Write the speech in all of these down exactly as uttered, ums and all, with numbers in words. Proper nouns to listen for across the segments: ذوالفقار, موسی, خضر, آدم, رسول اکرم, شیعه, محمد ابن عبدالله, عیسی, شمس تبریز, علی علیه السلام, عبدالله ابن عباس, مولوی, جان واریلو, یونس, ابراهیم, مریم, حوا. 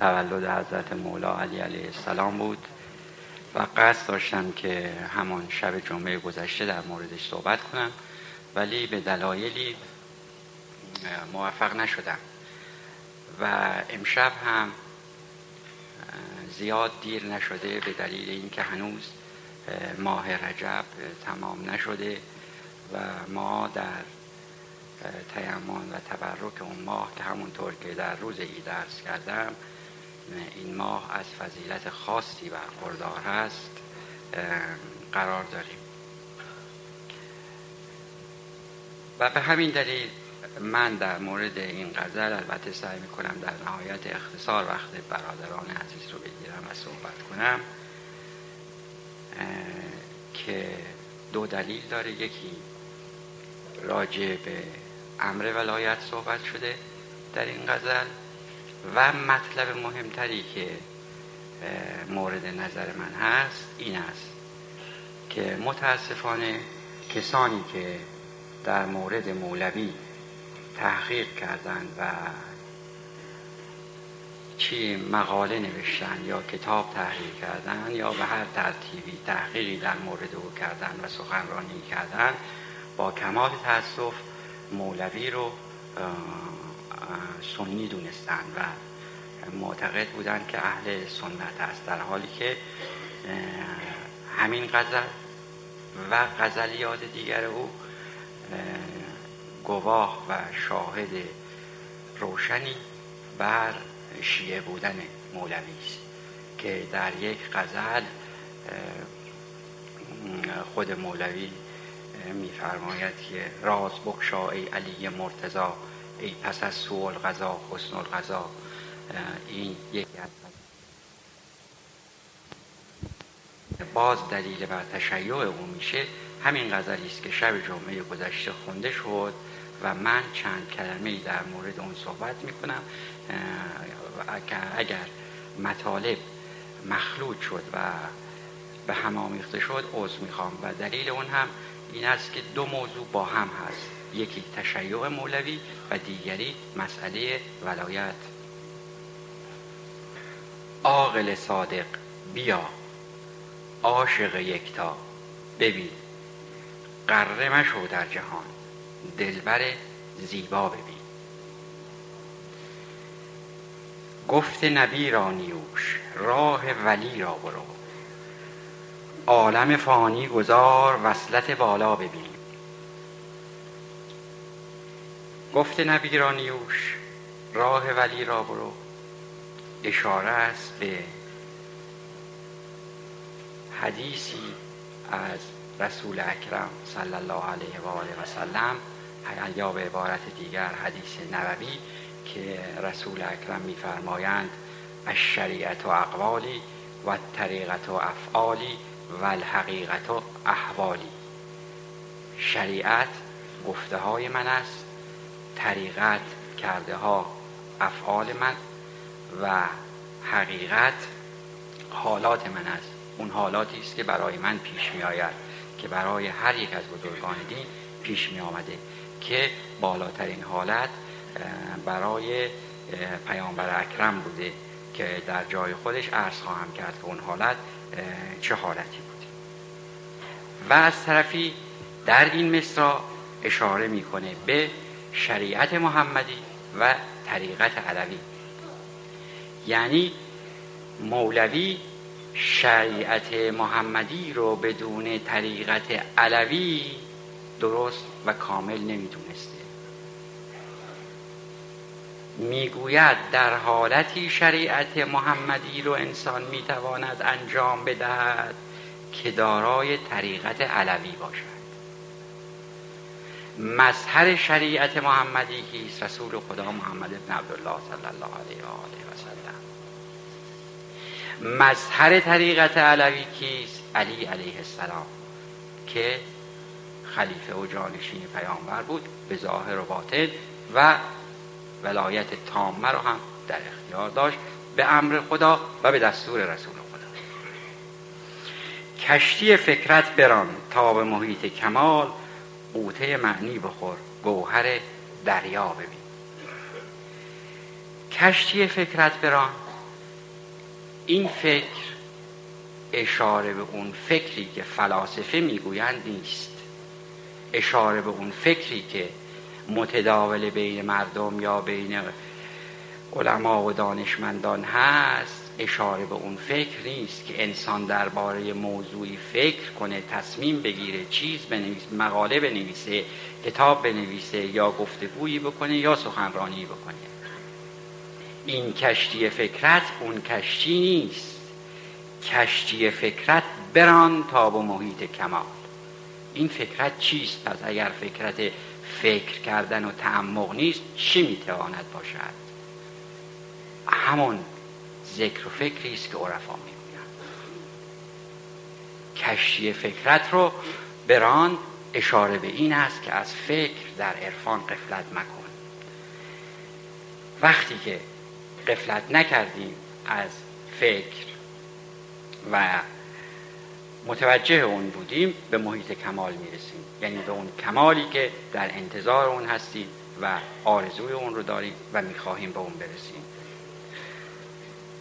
تولد حضرت مولا علی علیه السلام بود و قصد داشتم که همان شب جمعه گذشته در موردش صحبت کنم، ولی به دلایلی موفق نشدم و امشب هم زیاد دیر نشده به دلیل اینکه هنوز ماه رجب تمام نشده و ما در تیمان و تبرک اون ماه که همونطور که در روز عید درس کردم این ماه از فضیلت خاصی برخوردار هست قرار داریم و به همین دلیل من در مورد این غزل البته سعی میکنم در نهایت اختصار وقت برادران عزیز رو بگیرم و صحبت کنم که دو دلیل داره. یکی راجع به امر ولایت صحبت شده در این غزل و مطلب مهمتری که مورد نظر من هست این است که متاسفانه کسانی که در مورد مولوی تحقیق کردن و چی مقاله نوشتن یا کتاب تحقیق کردن یا به هر ترتیبی تحقیقی در مورد او کردن و سخنرانی کردن، با کمال تأسف مولوی رو سنی دونستن و معتقد بودن که اهل سنت است، در حالی که همین غزل و غزلیات دیگر او گواه و شاهد روشنی بر شیعه بودن مولوی است که در یک غزل خود مولوی میفرماید که راز بکشا ای علی مرتضی، ای پس از سوء القضا حسن القضا. این یکی از باز دلیل بر تشیع او میشه همین غزلی است که شب جمعه گذشته خونده شد و من چند کلمه‌ای در مورد اون صحبت میکنم. اگر مطالب مخلوط شد و به هم آمیخته شد عذر میخوام و دلیل اون هم این است که دو موضوع با هم هست، یکی تشیع مولوی و دیگری مسئله ولایت. عاقل صادق بیا، عاشق یکتا ببین، قره مشو در جهان، دلبر زیبا ببین. گفت نبی را نیوش، راه ولی را برو، عالم فانی گذار، وصلت بالا ببین. گفت نبی را نیوش، راه ولی را برو، اشاره است به حدیثی از رسول اکرم صلی الله علیه و آله و سلم، یا به عبارت دیگر حدیث نبوی که رسول اکرم می‌فرمایند الشریعت و اقوالی و طریقت و افعالی و الحقیقت و احوالی. شریعت گفته های من است، طریقت کرده ها افعال من و حقیقت حالات من است، اون حالاتی است که برای من پیش می آید، که برای هر یک از بزرگان دین پیش می آمده، که بالاترین حالت برای پیامبر اکرم بوده که در جای خودش عرض خواهم کرد که اون حالت چه حالتی بود. و از طرفی در این مصرع اشاره میکنه به شریعت محمدی و طریقت علوی، یعنی مولوی شریعت محمدی رو بدون طریقت علوی درست و کامل نمیدونسته. میگوید در حالتی شریعت محمدی رو انسان میتواند انجام بدهد که دارای طریقت علوی باشد. مظهر شریعت محمدی کیست؟ رسول خدا محمد ابن عبدالله صلی الله علیه و آله و سلم. مظهر طریقت علوی کیست؟ علی علیه السلام که خلیفه و جانشین پیامبر بود به ظاهر و باطن و ولایت تامه رو هم در اختیار داشت به امر خدا و به دستور رسول خدا. کشتی فکرت بران تا به محیط کمال، قوطه معنی بخور، گوهر دریا ببین. کشتی فکرت بران این فکر اشاره به اون فکری که فلاسفه میگویند نیست، اشاره به اون فکری که متداول بین مردم یا بین علما و دانشمندان هست، اشاره به اون فکر نیست که انسان درباره موضوعی فکر کنه، تصمیم بگیره، چیز بنویسه، مقاله بنویسه، کتاب بنویسه یا گفتگویی بکنه یا سخنرانی بکنه. این کشتی فکرت اون کشتی نیست. کشتی فکرت بران تا به محیط کمال. این فکرت چیست؟ پس اگر فکرت فکر کردن و تعمق نیست، چی میتواند باشد؟ همون ذکر و فکری است که عرفا میگویند. کشتی فکرت رو بران، اشاره به این است که از فکر در عرفان غفلت مکن. وقتی که غفلت نکردیم از فکر و متوجه اون بودیم، به محیط کمال میرسیم، یعنی به اون کمالی که در انتظار اون هستیم و آرزوی اون رو داریم و میخواهیم به اون برسیم.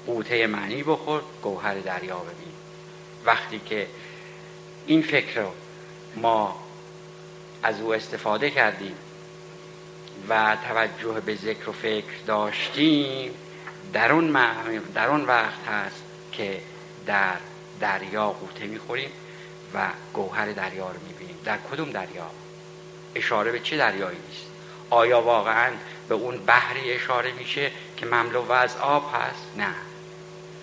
قوطه معنی بخور، گوهر دریا ببین. وقتی که این فکر رو ما از او استفاده کردیم و توجه به ذکر و فکر داشتیم، در اون, مح... در اون وقت هست که در دریا غوطه میخوریم و گوهر دریا رو میبینیم. در کدوم دریا؟ اشاره به چه دریایی است؟ آیا واقعا به اون بحری اشاره میشه که مملو و از آب هست؟ نه،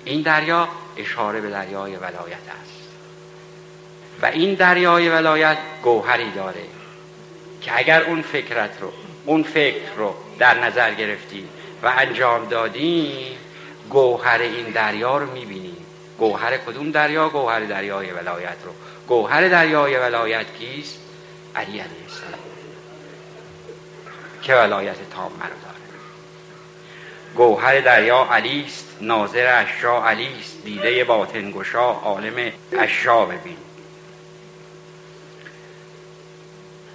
این دریا اشاره به دریای ولایت است و این دریای ولایت گوهری داره که اگر اون فکرت رو، اون فکر رو در نظر گرفتیم و انجام دادیم، گوهر این دریا رو میبینیم. گوهر کدوم دریا؟ گوهر دریای ولایت رو. گوهر دریای ولایت کیست؟ علی علیه السلام که ولایت تام رو داره. گوهر دریا علیست، ناظر اشیا علیست، دیده باطنگشا، عالم اشیا ببین.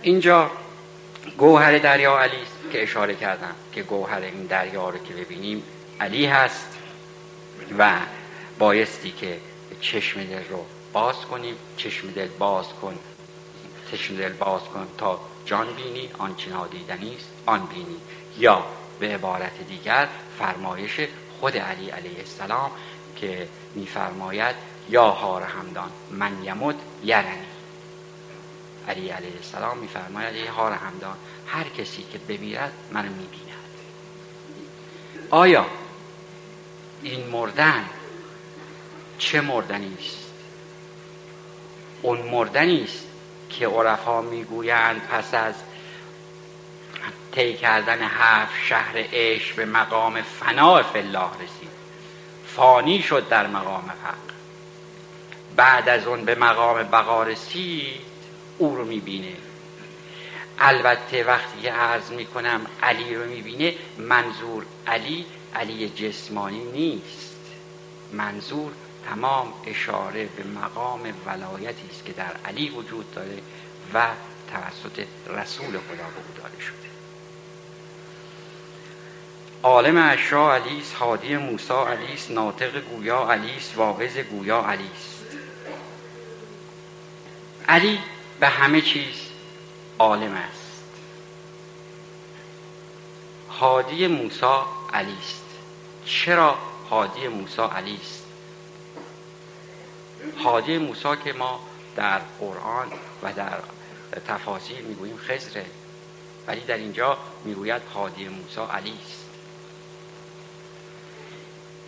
اینجا گوهر دریا علیست که اشاره کردم که گوهر این دریا رو که ببینیم علی هست و بایستی که چشم دل رو باز کنیم. چشم دل باز کن، چشم دل باز کن تا جان بینی آنچه نادیدنیست آن بینی، یا به عبارت دیگر فرمایش خود علی علیه السلام که میفرماید یا هار همدان من یمد یرنی. علی علیه السلام میفرماید ای هار همدان، هر کسی که بمیرد من میبیند. آیا این مردن چه مردنیست؟ اون مردنیست که عرفا میگویند پس از طی کردن هفت شهر عشق به مقام فنا فی الله رسید، فانی شد در مقام حق، بعد از اون به مقام بقا رسید، او رو میبینه. البته وقتی که عرض میکنم علی رو میبینه، منظور علی علی جسمانی نیست، منظور تمام اشاره به مقام ولایتی است که در علی وجود داره و توسط رسول خدا به او داده شده. عالم اشیا علیست، هادی موسی علیست، ناطق گویا علیست، واعظ گویا علیست. علی به همه چیز عالم است. هادی موسی علیست. چرا هادی موسی علیست؟ هادی موسی که ما در قرآن و در تفاسیر میگوییم خضره، ولی در اینجا میگوید هادی موسی علیست.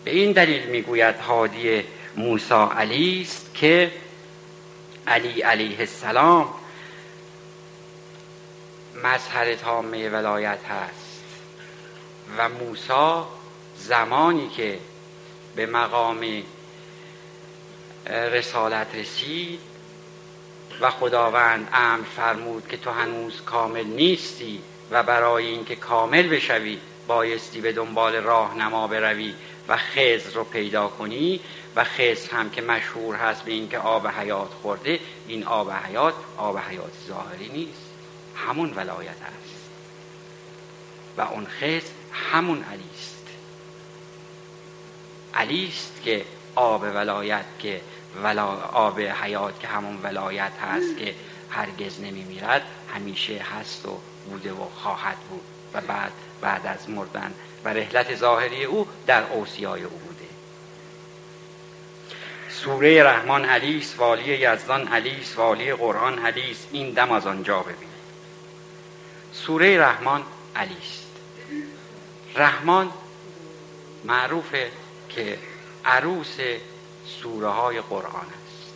به این دلیل میگوید هادی موسی علیست که علی علیه السلام مظهر تام ولایت هست و موسی زمانی که به مقام رسالت رسید و خداوند امر فرمود که تو هنوز کامل نیستی و برای اینکه کامل بشوی بایستی به دنبال راهنما بروی و خضر رو پیدا کنی. و خضر هم که مشهور هست به اینکه آب حیات خورده، این آب حیات آب حیات ظاهری نیست، همون ولایت است و اون خضر همون علی است. علی است که آب ولایت که ولا آب حیات که همون ولایت هست که هرگز نمیمیرد، همیشه هست و بوده و خواهد بود و بعد بعد از مردن و رحلت ظاهری او در اوصیای او بوده. سوره رحمان حدیث، والی یزدان حدیث، والی قرآن حدیث، این دم از آنجا ببین. سوره رحمان علیست. رحمان معروفه که عروس سوره های قرآن است.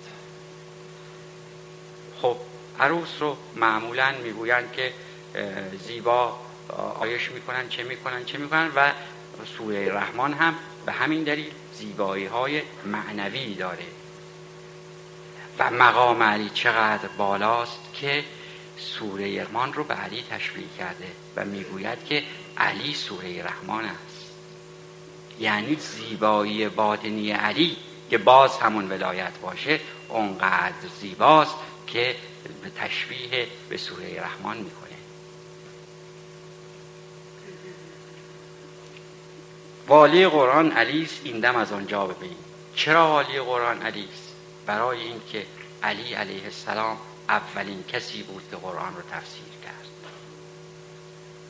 خب عروس رو معمولاً میگویند که زیبا آیش میکنن چه میکنن چه میکنن و سوره رحمان هم به همین دلیل زیبایی های معنوی داره و مقام علی چقدر بالاست که سوره رحمان رو به علی تشبیه کرده و میگوید که علی سوره رحمان است، یعنی زیبایی باطنی علی که باز همون ولایت باشه اونقدر زیباست که به تشبیه به سوره رحمان میکنه. والی قرآن علیست، این دم از آنجا ببین. چرا والی قرآن علیست؟ برای اینکه علی علیه السلام اولین کسی بود که قرآن رو تفسیر کرد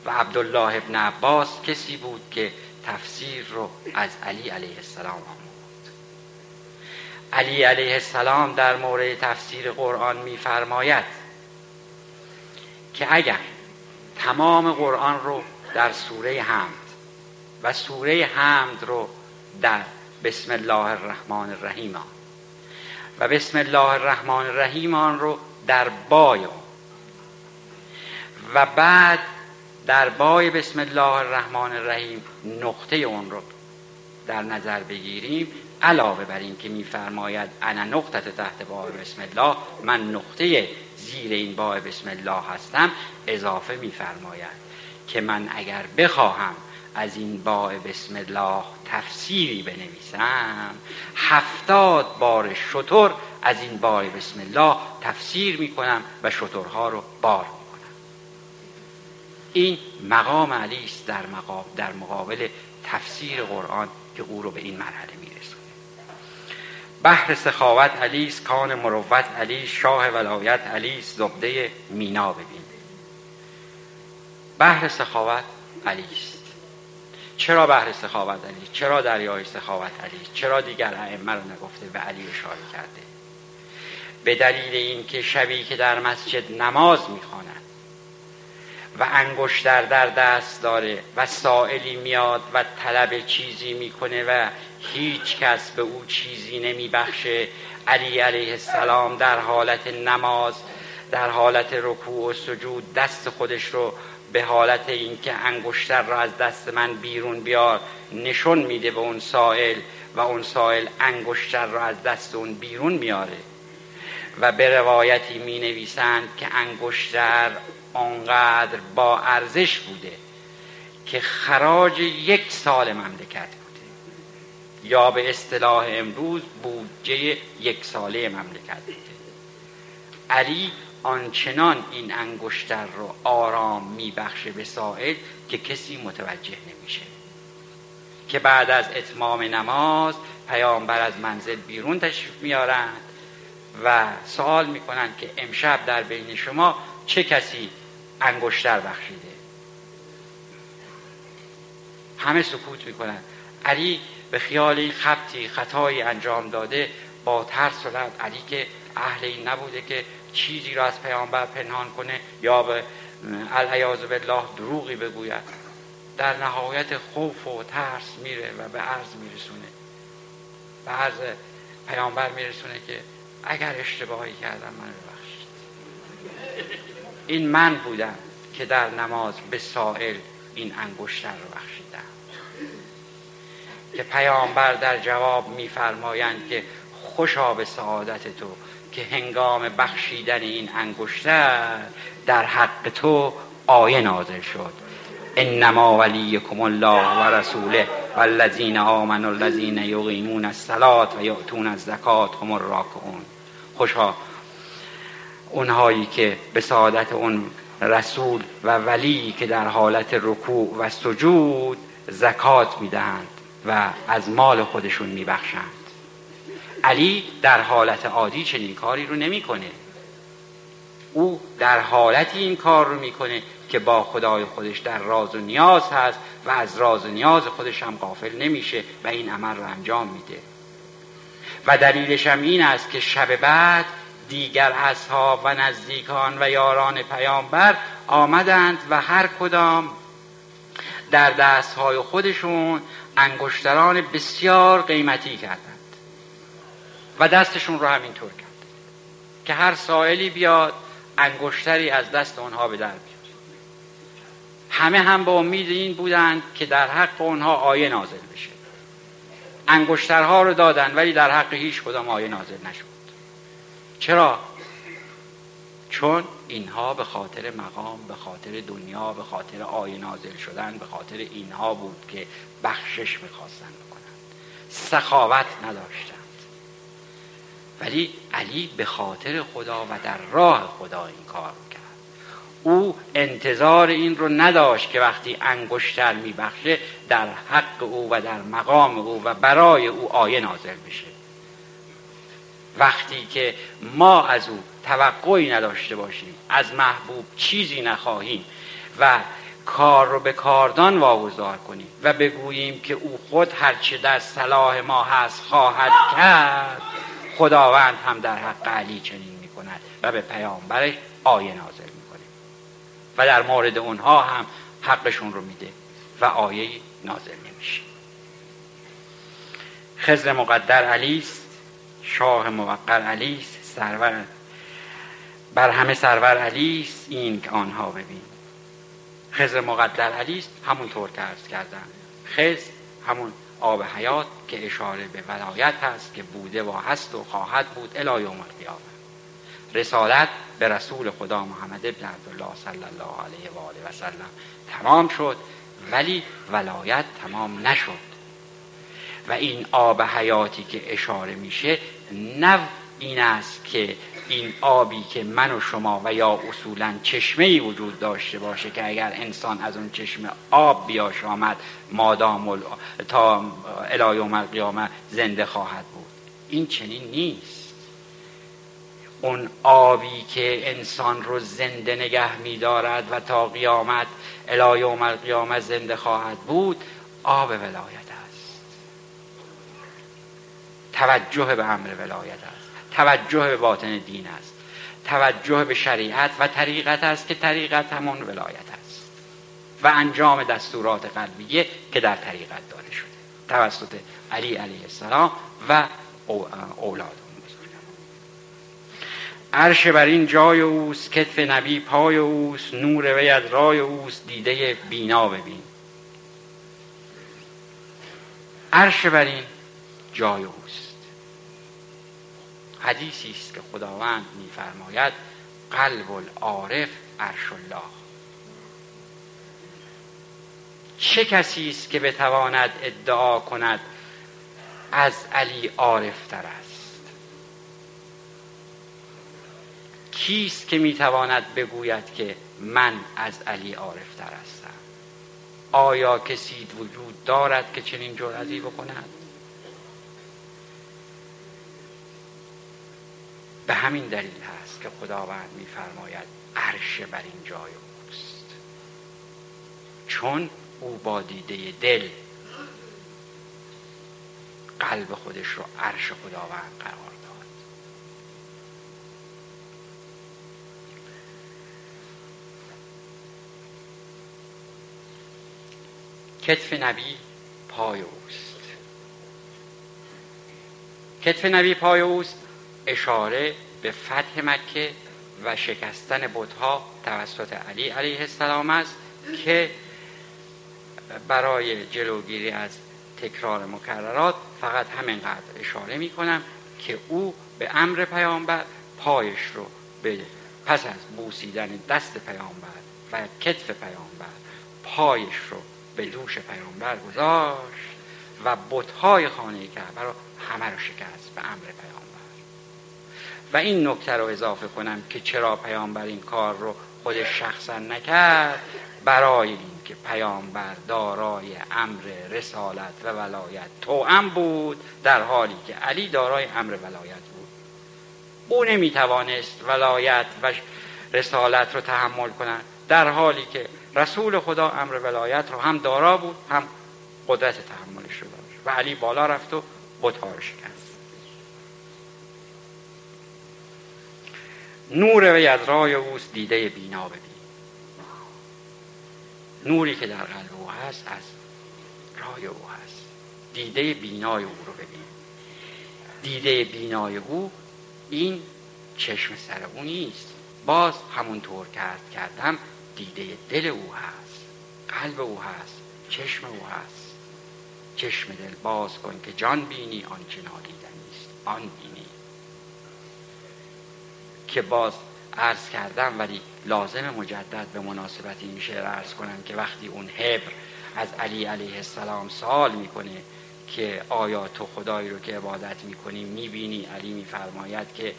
و عبدالله ابن عباس کسی بود که تفسیر رو از علی علیه السلام آموخت. علی علیه السلام در مورد تفسیر قرآن میفرماید که اگر تمام قرآن رو در سوره حمد و سوره حمد رو در بسم الله الرحمن الرحیم آن و بسم الله الرحمن الرحیم آن رو در بای و بعد در بای بسم الله الرحمن الرحیم نقطه اون رو در نظر بگیریم، علاوه بر این که میفرماید انا نقطه تحت بای بسم الله، من نقطه زیر این بای بسم الله هستم، اضافه میفرماید که من اگر بخواهم از این بای بسم الله تفسیری بنویسم، هفتاد بار شطر از این بای بسم الله تفسیر میکنم و شطرها رو بار میکنم. این مقام علی است در مقام در مقابل تفسیر قرآن که او رو به این مرحله میرسونه. بحر سخاوت علی است، کان مروت علی، شاه ولایت علی است، زبده مینا ببین. بحر سخاوت علی است. چرا بحر سخاوت علی؟ چرا دریای سخاوت علی؟ چرا دیگر ائمه رو نگفته و علی اشاره کرده؟ به دلیل اینکه شبی که در مسجد نماز میخواند و انگشتر در دست داره و سائلی میاد و طلب چیزی میکنه و هیچ کس به او چیزی نمیبخشه، علی علیه السلام در حالت نماز، در حالت رکوع و سجود دست خودش رو به حالت اینکه انگشتر را از دست من بیرون بیار نشون میده به اون سائل و اون سائل انگشتر را از دست اون بیرون میاره و به روایتی می نویسند که انگشتر آنقدر با ارزش بوده که خراج یک سال مملکت بوده، یا به اصطلاح امروز بودجه یک ساله مملکت بوده. علی آنچنان این انگشتر رو آرام میبخشه به سائل که کسی متوجه نمیشه، که بعد از اتمام نماز پیامبر از منزل بیرون تشریف میارند و سوال میکنند که امشب در بین شما چه کسی انگشتر بخشیده؟ همه سکوت میکنند. علی به خیال این خبتی خطایی انجام داده با ترس و لرز، علی که اهل این نبوده که چیزی را از پیامبر پنهان کنه یا به العیاذ بالله دروغی بگوید، در نهایت خوف و ترس میره و به عرض میرسونه به عرض پیامبر میرسونه که اگر اشتباهی کردم من ببخشید، این من بودم که در نماز به سائل این انگشتر رو بخشیدم. که پیامبر در جواب میفرمایند که خوشا به سعادت تو که هنگام بخشیدن این انگشتر در حق تو آیه نازل شد، انما ولیکم الله و رسوله والذین آمنوا الذین یقیمون الصلاة و یؤتون الزکاة هم الراکعون. خوشا اونهایی که به سعادت اون رسول و ولی که در حالت رکوع و سجود زکات میدهند و از مال خودشون میبخشند. علی در حالت عادی چنین کاری رو نمیکنه. او در حالتی این کار رو میکنه که با خدای خودش در راز و نیاز هست و از راز و نیاز خودش هم غافل نمیشه و این عمل رو انجام میده. و دلیلش هم این است که شب بعد دیگر اصحاب و نزدیکان و یاران پیامبر آمدند و هر کدام در دستهای خودشون انگشتران بسیار قیمتی کردند و دستشون رو همینطور کردند که هر سائلی بیاد انگشتری از دست اونها به در بیاد. همه هم با امید این بودند که در حق اونها آیه نازل بشه. انگشترها رو دادن ولی در حق هیچ کدام آیه نازل نشد. چرا؟ چون اینها به خاطر مقام، به خاطر دنیا، به خاطر آیه نازل شدن، به خاطر اینها بود که بخشش میخواستن بکنن، سخاوت نداشتند. ولی علی به خاطر خدا و در راه خدا این کار رو کرد. او انتظار این رو نداشت که وقتی انگشتر میبخشه در حق او و در مقام او و برای او آیه نازل بشه. وقتی که ما از او توقعی نداشته باشیم، از محبوب چیزی نخواهیم و کار رو به کاردان واگذار کنیم و بگوییم که او خود هرچه در صلاح ما هست خواهد کرد، خداوند هم در حق علی چنین میکند و به پیامبرش آیه نازل میکنه و در مورد اونها هم حقشون رو میده و آیه نازل نمیشه. خضر مقدر علیست، شاه موقر علیست، سرور بر همه سرور علیست. این که آنها ببین خضر مقدر علیست، همونطور که عرض کردم خضر همون آب حیات که اشاره به ولایت هست که بوده و هست و خواهد بود الی یوم القیامه. رسالت به رسول خدا محمد ابن عبدالله صلی الله علیه و آله و سلم تمام شد ولی ولایت تمام نشد. و این آب حیاتی که اشاره میشه نه این است که این آبی که من و شما و یا اصولا چشمه‌ای وجود داشته باشه که اگر انسان از اون چشمه آب بیاش آمد مادام ال... تا الی یوم القیامه زنده خواهد بود. این چنین نیست. اون آبی که انسان رو زنده نگه می دارد و تا قیامت الی یوم القیامه زنده خواهد بود آب ولایت است. توجه به امر ولایت است، توجه به باطن دین است، توجه به شریعت و طریقت است که طریقت همون ولایت است و انجام دستورات قلبیه که در طریقت داده شده توسط علی علیه السلام و اولاد بزرگان. عرش بر این جای اوست، کتف نبی پای اوست، نور وی از رای اوست، دیده بینا ببین. عرش بر این جای اوست. حدیثی است که خداوند می‌فرماید قلب العارف عرش الله. چه کسی است که بتواند ادعا کند از علی عارف‌تر است؟ کیست که می‌تواند بگوید که من از علی عارف‌تر هستم؟ آیا کسی وجود دارد که چنین جرأتی بکند؟ به همین دلیل هست که خداوند می‌فرماید عرش بر این جای اوست، چون او با دیده دل قلب خودش رو عرش خداوند قرار داد. کتف نبی پای اوست. کتف نبی پای اوست اشاره به فتح مکه و شکستن بت‌ها توسط علی علیه السلام است که برای جلوگیری از تکرار مکررات فقط همینقدر اشاره می‌کنم که او به امر پیامبر پایش رو به پس از بوسیدن دست پیامبر و کتف پیامبر پایش رو به دوش پیامبر گذاشت و بت‌های خانه کعبه رو همه رو شکست به امر پیامبر. و این نکته رو اضافه کنم که چرا پیامبر این کار رو خود شخصا نکرد، برای اینکه پیامبر دارای امر رسالت و ولایت توأم بود، در حالی که علی دارای امر ولایت بود. او نمیتوانست ولایت و رسالت رو تحمل کند، در حالی که رسول خدا امر ولایت رو هم دارا بود، هم قدرت تحملش رو داشت و علی بالا رفت و بت‌ها رو شکست. نور وی از رای اوست دیده بینا ببین. نوری که در قلب او هست از رای او هست. دیده بینای او رو ببین. دیده بینای او این چشم سر او نیست، باز همونطور که عرض کردم دیده دل او هست، قلب او هست، چشم او هست. چشم دل باز کن که جان بینی آنچه نادیدنیست، آن بینی که باز عرض کردم. ولی لازم مجدد به مناسبتی میشه عرض کنم که وقتی اون حبر از علی علیه السلام سوال میکنه که آیا تو خدایی رو که عبادت میکنی میبینی؟ علی میفرماید که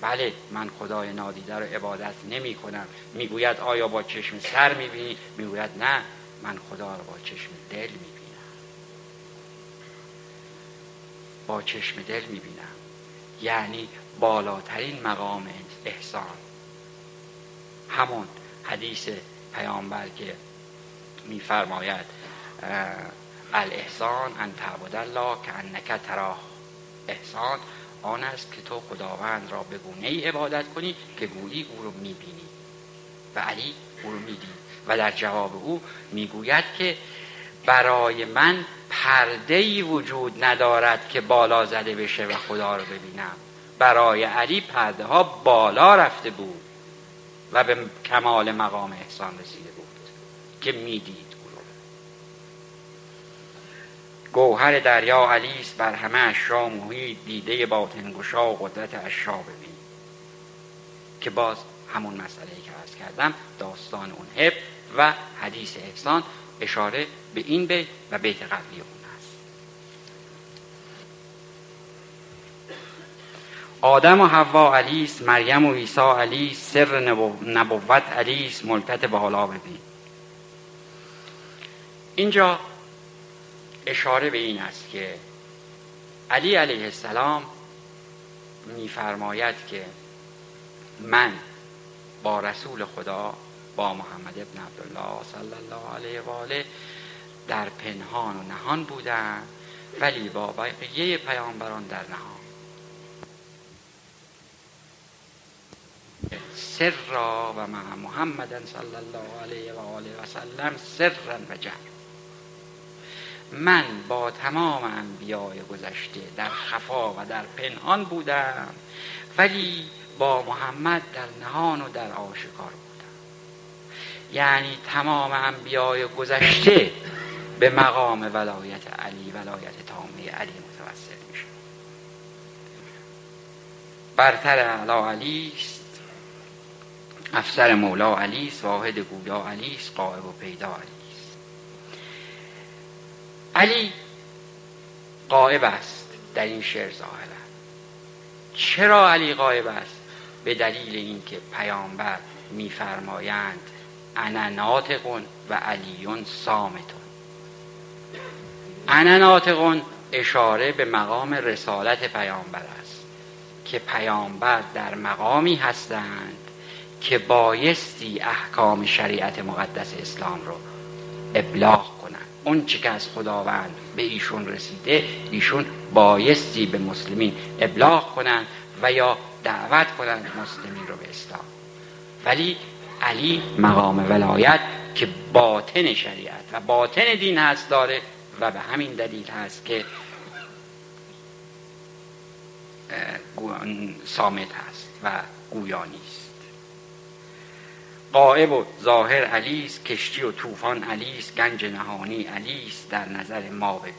بله، من خدای نادیده رو عبادت نمی کنم. میگوید آیا با چشم سر میبینی؟ میگوید نه، من خدا رو با چشم دل میبینم، با چشم دل میبینم. یعنی بالاترین مقام احسان، همون حدیث پیامبر که میفرماید الاحسان ان تعبد الله کأنک تراه، احسان آن است که تو خداوند را به گونه‌ای عبادت کنی که گویی او رو می‌بینی. و علی او رو می‌دید و در جواب او می‌گوید که برای من پرده‌ای وجود ندارد که بالا زده بشه و خدا رو ببینم. برای علی پرده‌ها بالا رفته بود و به کمال مقام احسان رسیده بود که می‌دید او رو. گوهر دریا علیست بر همه اشیا محیط، دیده باطنگشا و قدرت اشیا ببین. که باز همون مسئله‌ای که عرض کردم، داستان اون حب و حدیث احسان اشاره به این بیت و بیت قبلی اون است. آدم و حوا علیست، مریم و عیسی علیست، سر نبوت علیست، ملکت بالا ببین. اینجا اشاره به این است که علی علیه السلام میفرماید که من با رسول خدا، با محمد ابن عبدالله صلی الله علیه و آله، در پنهان و نهان بودم، ولی با بقیه پیامبران در نهان. سر را و مع محمد صلی الله علیه و آله و سلم سرا و جهرا، من با تمام انبیای گذشته در خفا و در پنهان بودم، ولی با محمد در نهان و در آشکار بودم. یعنی تمام انبیای گذشته به مقام ولایت علی، ولایت تامه علی متوسل میشه. برتر اعلی علیست، افسر مولا علیست، واحد گویا علیست، غایب و پیدا علی. علی غایب است در این شعر ظاهرا. چرا علی غایب است؟ به دلیل اینکه پیامبر میفرمایند انا ناطقون و علیون صامتون. انا ناطقون اشاره به مقام رسالت پیامبر است که پیامبر در مقامی هستند که بایستی احکام شریعت مقدس اسلام رو ابلاغ کنند. اون چی که از خداوند به ایشون رسیده ایشون بایستی به مسلمین ابلاغ کنند و یا دعوت کنند مسلمین رو به اسلام. ولی علی مقام ولایت که باطن شریعت و باطن دین هست داره و به همین دلیل هست که صامت هست و گویا نیست. غائب و ظاهر علیست، کشتی و طوفان علیست، گنج نهانی علیست، در نظر ما ببین.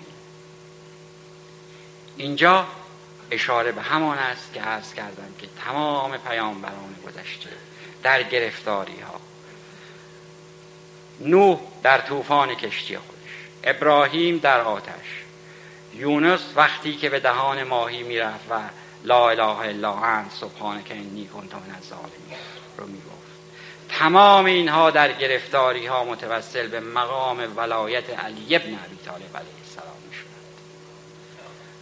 اینجا اشاره به همان است که عرض کردم که تمام پیامبران گذشته در گرفتاری ها، نوح در طوفان کشتی خودش، ابراهیم در آتش، یونس وقتی که به دهان ماهی میرفت و لا اله الا انت سبحانک انی کنت من الظالمین رو میگفت، تمام اینها در گرفتاری ها متوسل به مقام ولایت علی ابن ابی طالب علیه السلام می شدند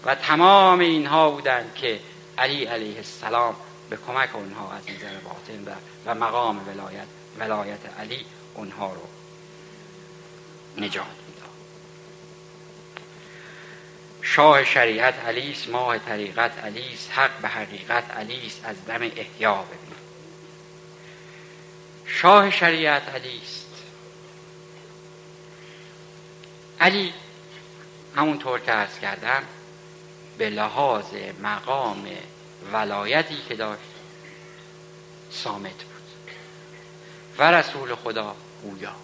و تمام اینها بودند که علی علیه السلام به کمک اونها از نظر باطن و مقام ولایت ولایت علی اونها رو نجات میداد. شاه شریعت علیست، ماه طریقت علیست، حق به حقیقت علیست، از دم احیا ببین. شاه شریعت علیست. علی همونطور که عرض کردم به لحاظ مقام ولایتی که داشت صامت بود و رسول خدا گویا،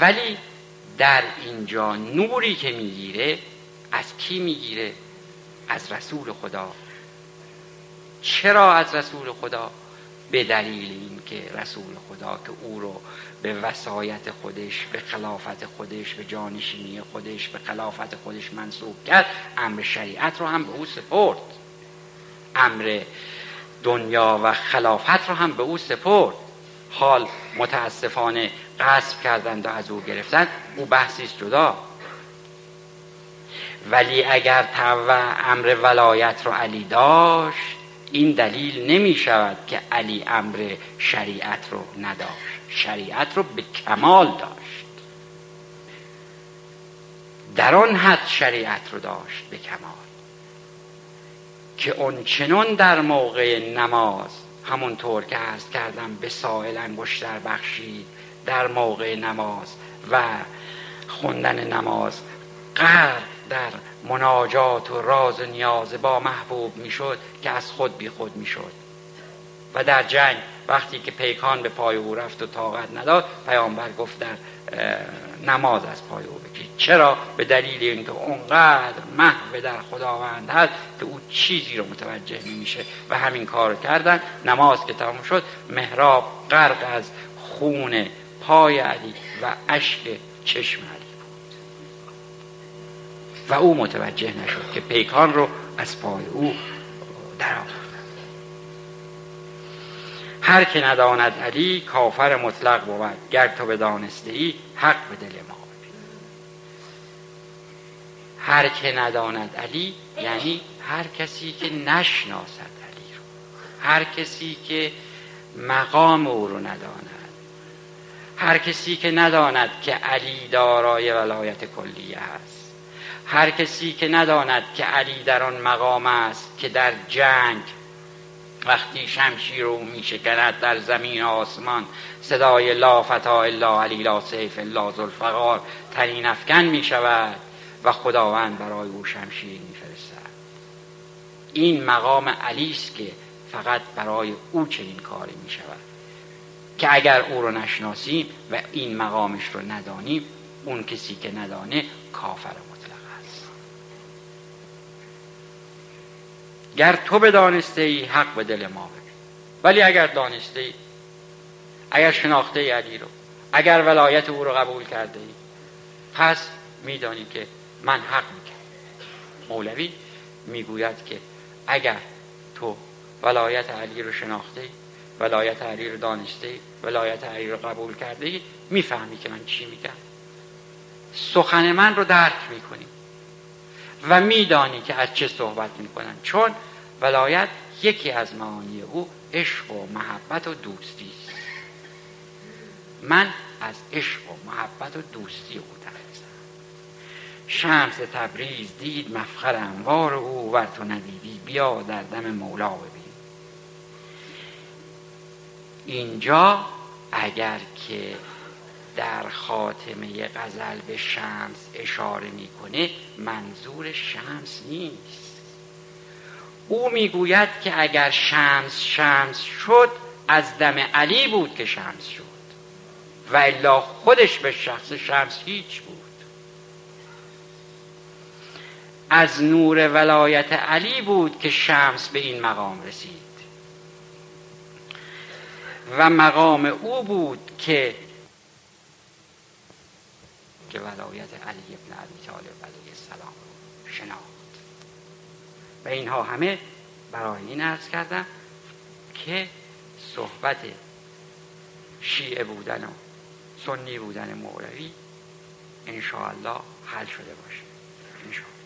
ولی در اینجا نوری که میگیره از کی میگیره؟ از رسول خدا. چرا از رسول خدا؟ به دلیل این که رسول خدا که او رو به وصایت خودش، به خلافت خودش، به جانشینی خودش، به خلافت خودش منصوب کرد، امر شریعت رو هم به او سپرد، امر دنیا و خلافت رو هم به او سپرد. حال متاسفانه غصب کردند و از او گرفتند، او بحثیست جدا. ولی اگر تبع امر ولایت رو علی داشت، این دلیل نمی شود که علی امر شریعت رو نداشت. شریعت رو به کمال داشت، در آن حد شریعت رو داشت به کمال که اون چنان در موقع نماز، همونطور که عرض کردم، به سائل انگشتر بخشید در موقع نماز و خوندن نماز، غرق در مناجات و راز و نیاز با محبوب میشد که از خود بی خود میشد. و در جنگ وقتی که پیکان به پای او رفت و طاقت نداد، پیامبر گفت در نماز از پای او بگیر. چرا؟ به دلیل اینکه اونقدر محو در خداوند هست که او چیزی رو متوجه نمیشه و همین کار کردن. نماز که تمام شد، محراب غرق از خون پای علی و اشک چشم علی و او متوجه نشد که پیکان رو از پای او در آورد. هر که نداند علی کافر مطلق بود، گر تو بدانسته ای حق به دل ما ببین. هر که نداند علی یعنی هر کسی که نشناسد علی رو، هر کسی که مقام او رو نداند، هر کسی که نداند که علی دارای ولایت کلیه است، هر کسی که نداند که علی در آن مقام است که در جنگ وقتی شمشیر رو میشکند در زمین آسمان، صدای لا فتح الا علی لا سیف الا ذوالفقار تنین افکن میشود و خداوند برای او شمشیر میفرستد. این مقام علی است که فقط برای او چنین کاری میشود که اگر او رو نشناسیم و این مقامش رو ندانیم، اون کسی که ندانه کافر گر تو بدانسته ای حق به دل ما ببین. ولی اگر دانسته ای، اگر شناخته ای علی رو، اگر ولایت او رو قبول کرده ای، پس میدانی که من حق میگم. مولوی میگوید که اگر تو ولایت علی رو شناخته ای، ولایت علی رو دانسته ای، ولایت علی رو قبول کرده ای، میفهمی که من چی میگم، سخن من رو درک میکنی و میدانی که از چه صحبت میکنن. چون ولایت یکی از معانی او عشق و محبت و دوستی است. من از عشق و محبت و دوستی او ترسم. شمس تبریز دید مفخر انوار او، ور تو ندیدی بیا در دم مولا ببین. اینجا اگر که در خاتمه غزل به شمس اشاره میکنه، منظور شمس نیست. او میگوید که اگر شمس شمس شد، از دم علی بود که شمس شد و الا خودش به شخص شمس هیچ بود. از نور ولایت علی بود که شمس به این مقام رسید و مقام او بود که که ولایت علی ابن ابی طالب علیه السلام رو شناخت. و اینها همه برای این عرض کردم که صحبت شیعه بودن و سنی بودن مولوی انشاءالله حل شده باشه انشاءالله.